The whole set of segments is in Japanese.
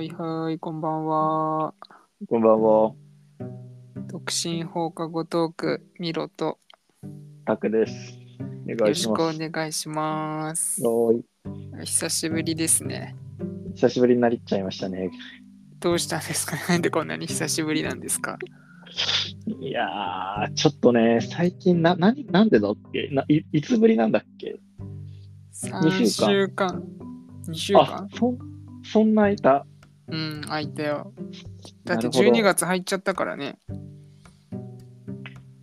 はいはい、こんばんは。こんばんは。独身放課後トーク、ミロとタクです。お願いします。よろしくお願いします。おい、久しぶりですね。久しぶりになりっちゃいましたね。どうしたんですか、なんでこんなに久しぶりなんですか。いやー、ちょっとね、最近なんでだっけな、 いつぶりなんだっけ。2週間。2週間、そんな空いた。うん、空いたよ。だって12月入っちゃったからね。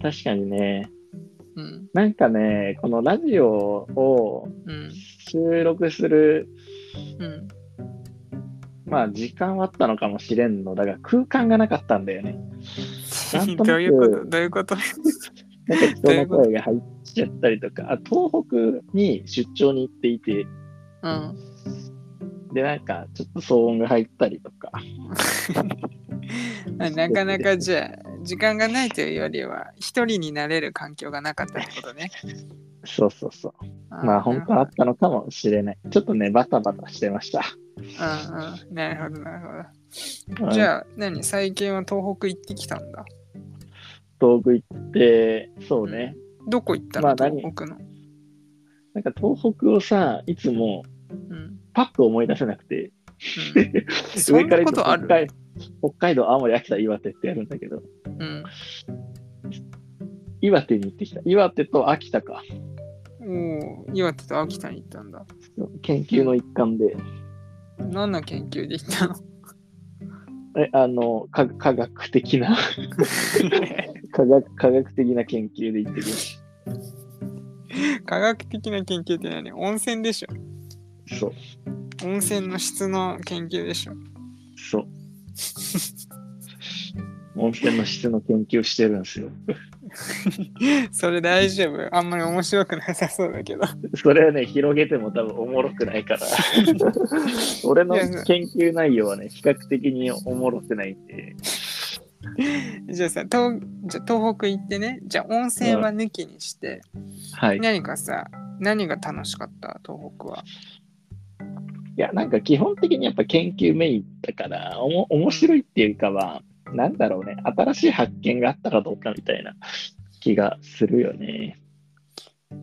確かにね、うん、なんかね、このラジオを収録する、うんうん、まあ時間はあったのかもしれんのだが、空間がなかったんだよね。どういうことなんか人の声が入っちゃったりとか、あ、東北に出張に行っていて、うん、でなんかちょっと騒音が入ったりとかなかなか、じゃあ時間がないというよりは一人になれる環境がなかったってことね。そうそうそう。まあ本当はあったのかもしれない。ちょっとね、バタバタしてました。うんうん、なるほどなるほど。じゃあ、うん、何、最近は東北行ってきたんだ。東北行って、そうね。うん、どこ行ったの、まあ、東北の。なんか東北をさ、いつもパッと思い出せなくて、うん、そんなことある？北海道、青森、秋田、岩手ってやるんだけど、うん、岩手に行ってきた。岩手と秋田か。お、岩手と秋田に行ったんだ。研究の一環で。何の研究で行ったの？科学的な科学的な研究で行ってきました。科学的な研究って何？温泉でしょ。そう。温泉の質の研究でしょ。そう。温泉の質の研究してるんですよ。それ大丈夫？あんまり面白くなさそうだけど。それはね、広げても多分おもろくないから。俺の研究内容はね、比較的におもろくないんで。じゃあさ、東北行ってね、じゃあ温泉は抜きにして、はい、何が楽しかった東北は。いや、なんか基本的にやっぱ研究メインだから面白いっていうかは、なんだろうね、新しい発見があったかどうかみたいな気がするよね。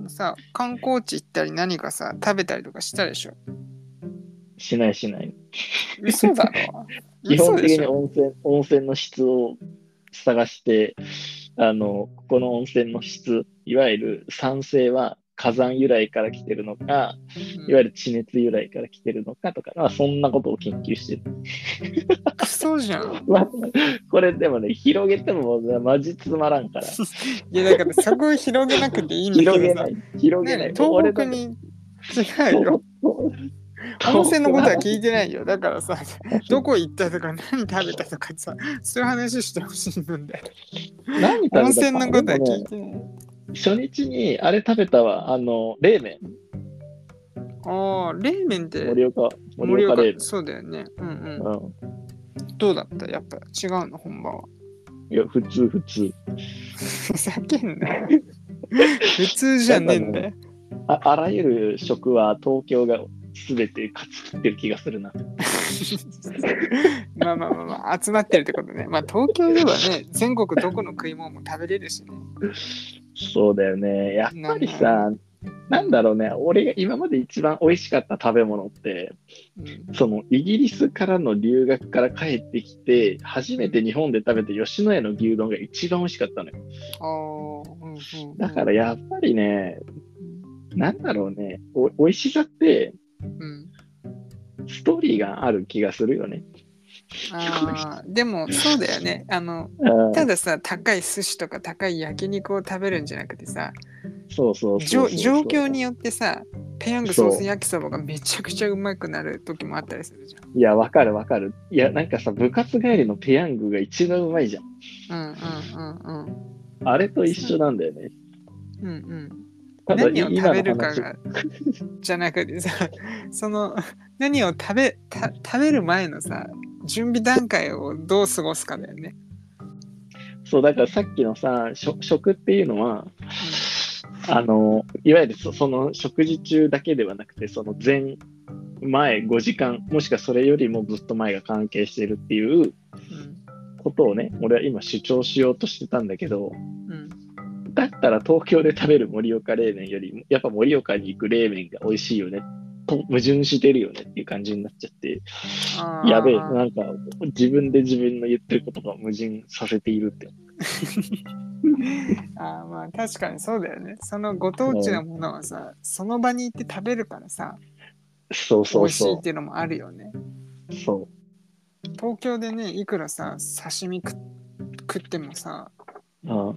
さ、観光地行ったり何かさ食べたりとかしたでしょ。しない。嘘だろ。基本的に温泉の質を探して、ここの温泉の質、いわゆる酸性は火山由来から来てるのか、いわゆる地熱由来から来てるのかとか、うん、そんなことを研究してる。そうじゃん。これでもね、広げてもマジつまらんから。いや、だからそこを広げなくていいんだけど。広げない。東北に違うよ。温泉のことは聞いてないよ。だからさ、どこ行ったとか何食べたとかさ、そういう話してほしいんだよ。何食べた？温泉のことは聞いてない。初日にあれ食べたわ、冷麺。ああ、冷麺って盛岡冷麺。そうだよね。うんうん。うん、どうだった？やっぱ違うの、本場は。いや、普通。ふざけんなよ。普通じゃねえんだよ。あらゆる食は東京が全て勝ち切ってる気がするな。まあ集まってるってことね。まあ東京ではね、全国どこの食い物も食べれるしね。そうだよね。やっぱりさ、なんだろうね、俺が今まで一番美味しかった食べ物って、うん、そのイギリスからの留学から帰ってきて初めて日本で食べた吉野家の牛丼が一番美味しかったのよ、うんうん、だからやっぱりね、なんだろうね、美味しさって、うん、ストーリーがある気がするよね。あ、でもそうだよね。たださ、高い寿司とか高い焼肉を食べるんじゃなくてさ、そう状況によってさ、ペヤングソース焼きそばがめちゃくちゃうまくなる時もあったりするじゃん。いや、わかる。いや、なんかさ、部活帰りのペヤングが一番うまいじゃん。うん、あれと一緒なんだよね。うんうん。何を食べるかがじゃなくてさ、その何を食べる前のさ、準備段階をどう過ごすかだよね。そう、だからさっきのさ、食っていうのは、うん、いわゆるその食事中だけではなくて、その前前5時間もしくはそれよりもずっと前が関係しているっていうことをね、俺は今主張しようとしてたんだけど、うん、だったら東京で食べる盛岡冷麺よりやっぱ盛岡に行く冷麺が美味しいよねと矛盾してるよねっていう感じになっちゃって、やべえ、なんか自分で自分の言ってることが矛盾させているってあ、まあ確かにそうだよね。そのご当地のものはさ、その場に行って食べるからさ、そうそうそう、美味しいっていうのもあるよね。そう、東京でね、いくらさ刺身食ってもさ、あ、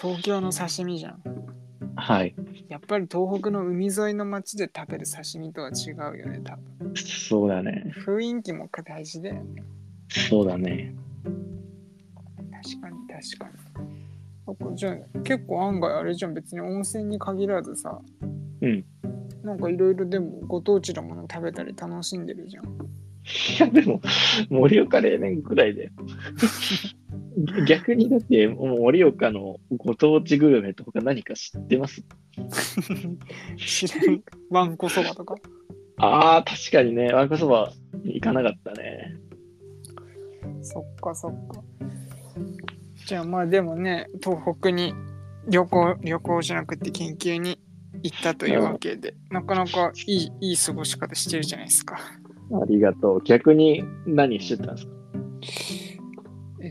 東京の刺身じゃん。はい、やっぱり東北の海沿いの町で食べる刺身とは違うよね、多分。そうだね、雰囲気も大事だよね。そうだね、確かに確かに。じゃあ結構案外あれじゃん、別に温泉に限らずさ、うん、なんかいろいろでもご当地のもの食べたり楽しんでるじゃん。いやでも盛岡冷麺くらいだよ逆にだって盛岡のご当地グルメとか何か知ってます知らん。わんこそばとか。あー確かにね、わんこそば行かなかったね。そっかそっか。じゃあまあでもね、東北に旅行じゃなくて研究に行ったというわけで、なかなかいい過ごし方してるじゃないですか。ありがとう。逆に何してたんですか？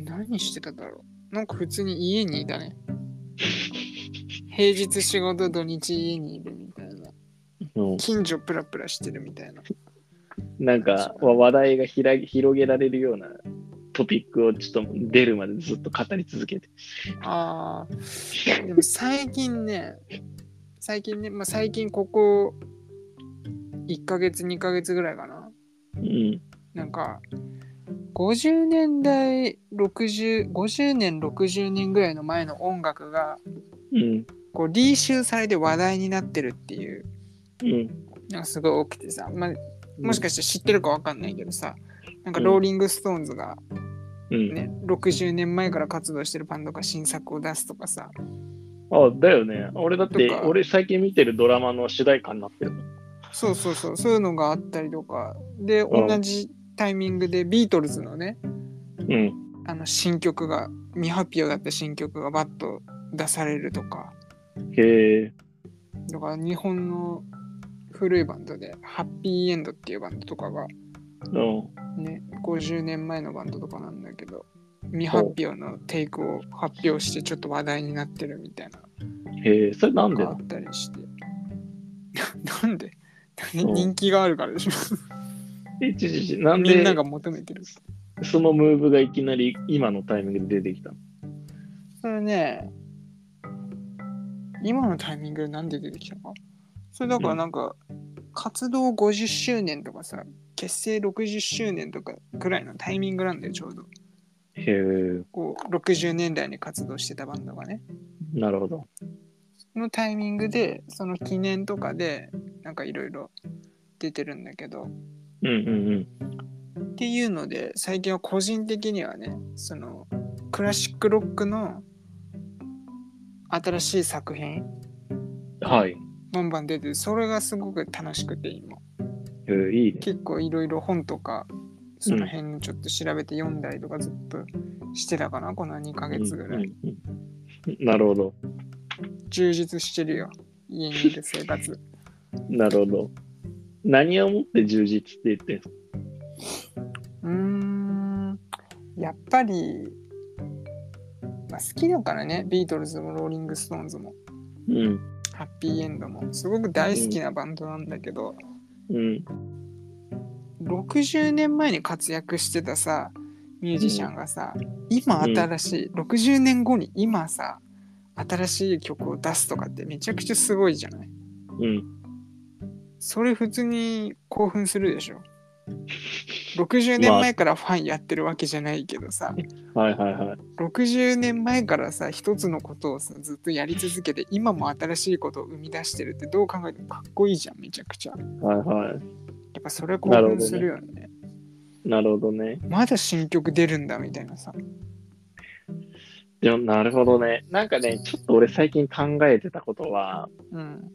何してただろう。なんか普通に家にいたね。平日仕事、土日家にいるみたいな。うん、近所プラプラしてるみたいな。なんか話題が広げられるようなトピックをちょっと出るまでずっと語り続けて。ああ、でも最近ね、まあ最近ここ1ヶ月2ヶ月ぐらいかな。うん。なんか50年代50年60年ぐらいの前の音楽が、うん、こうリーシューされて話題になってるっていう、うん、なんかすごい多くてさ、まあ、もしかして知ってるかわかんないけどさ。なんかローリングストーンズが、ね、うん、60年前から活動してるバンドが新作を出すとかさ。あ、だよね。俺だって俺最近見てるドラマの主題歌になってる。そうそうそう、そういうのがあったりとかで、同じタイミングでビートルズのね、うん、あの新曲が未発表だった新曲がバッと出されるとか。へえ。だから日本の古いバンドでハッピーエンドっていうバンドとかが、うんね、50年前のバンドとかなんだけど、未発表のテイクを発表してちょっと話題になってるみたいな。へえ、それなんであったりして。なんで？人気があるからでしょ。なんでみんなが求めてる。そのムーブがいきなり今のタイミングで出てきたの？それね、今のタイミングでなんで出てきたか。それだからなんか、うん、活動50周年とかさ。結成60周年とかくらいのタイミングなんだよ、ちょうど。へえ。こう60年代に活動してたバンドがね。なるほど。のタイミングで、その記念とかでなんかいろいろ出てるんだけど。うんうんうん。っていうので、最近は個人的にはね、そのクラシックロックの新しい作品。はい。バンバン出てる。それがすごく楽しくて今。いいね、結構いろいろ本とかその辺ちょっと調べて読んだりとかずっとしてたかな、うん、この2ヶ月ぐらい、うんうん、なるほど。充実してるよ、家にいる生活なるほど。何をもって充実って言ってる？やっぱり、まあ、好きだからね、ビートルズもローリングストーンズも、うん、ハッピーエンドもすごく大好きなバンドなんだけど、うんうん、60年前に活躍してたさミュージシャンがさ、うん、今新しい、うん、60年後に今さ新しい曲を出すとかってめちゃくちゃすごいじゃない、うん、それ普通に興奮するでしょ。60年前からファンやってるわけじゃないけどさ、まあ、はいはいはい、60年前からさ一つのことをさずっとやり続けて今も新しいことを生み出してるって、どう考えてもかっこいいじゃん、めちゃくちゃ。はいはい。やっぱそれ興奮するよね。なるほどね。まだ新曲出るんだみたいなさ。いや、なるほどね。なんかね、ちょっと俺最近考えてたことは、うん、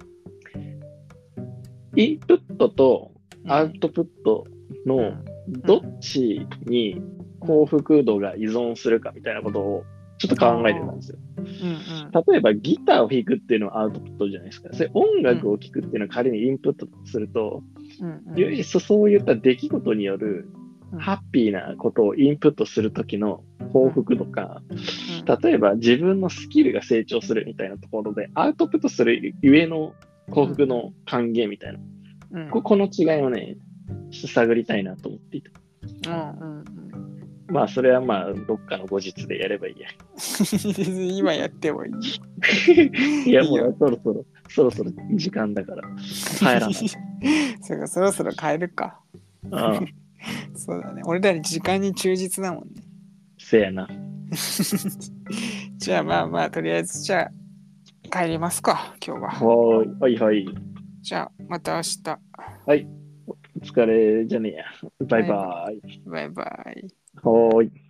インプットとアウトプットのどっちに幸福度が依存するかみたいなことをちょっと考えてたんですよ。例えばギターを弾くっていうのはアウトプットじゃないですか。それ音楽を聴くっていうのは仮にインプットすると、唯一そういった出来事によるハッピーなことをインプットするときの幸福とか、例えば自分のスキルが成長するみたいなところでアウトプットするゆえの幸福の還元みたいな、この違いをね探りたいなと思っていた。まあそれはまあどっかの後日でやればいいや。今やってもいい。いやもうそろそろ時間だから帰らない。そうか、そろそろ帰るか。ああそうだね。俺らに時間に忠実だもんね。せやな。じゃあまあとりあえずじゃあ帰りますか今日は。はい。じゃあまた明日。はい。お疲れじゃねえや。バイバイ。バイバイ。はい。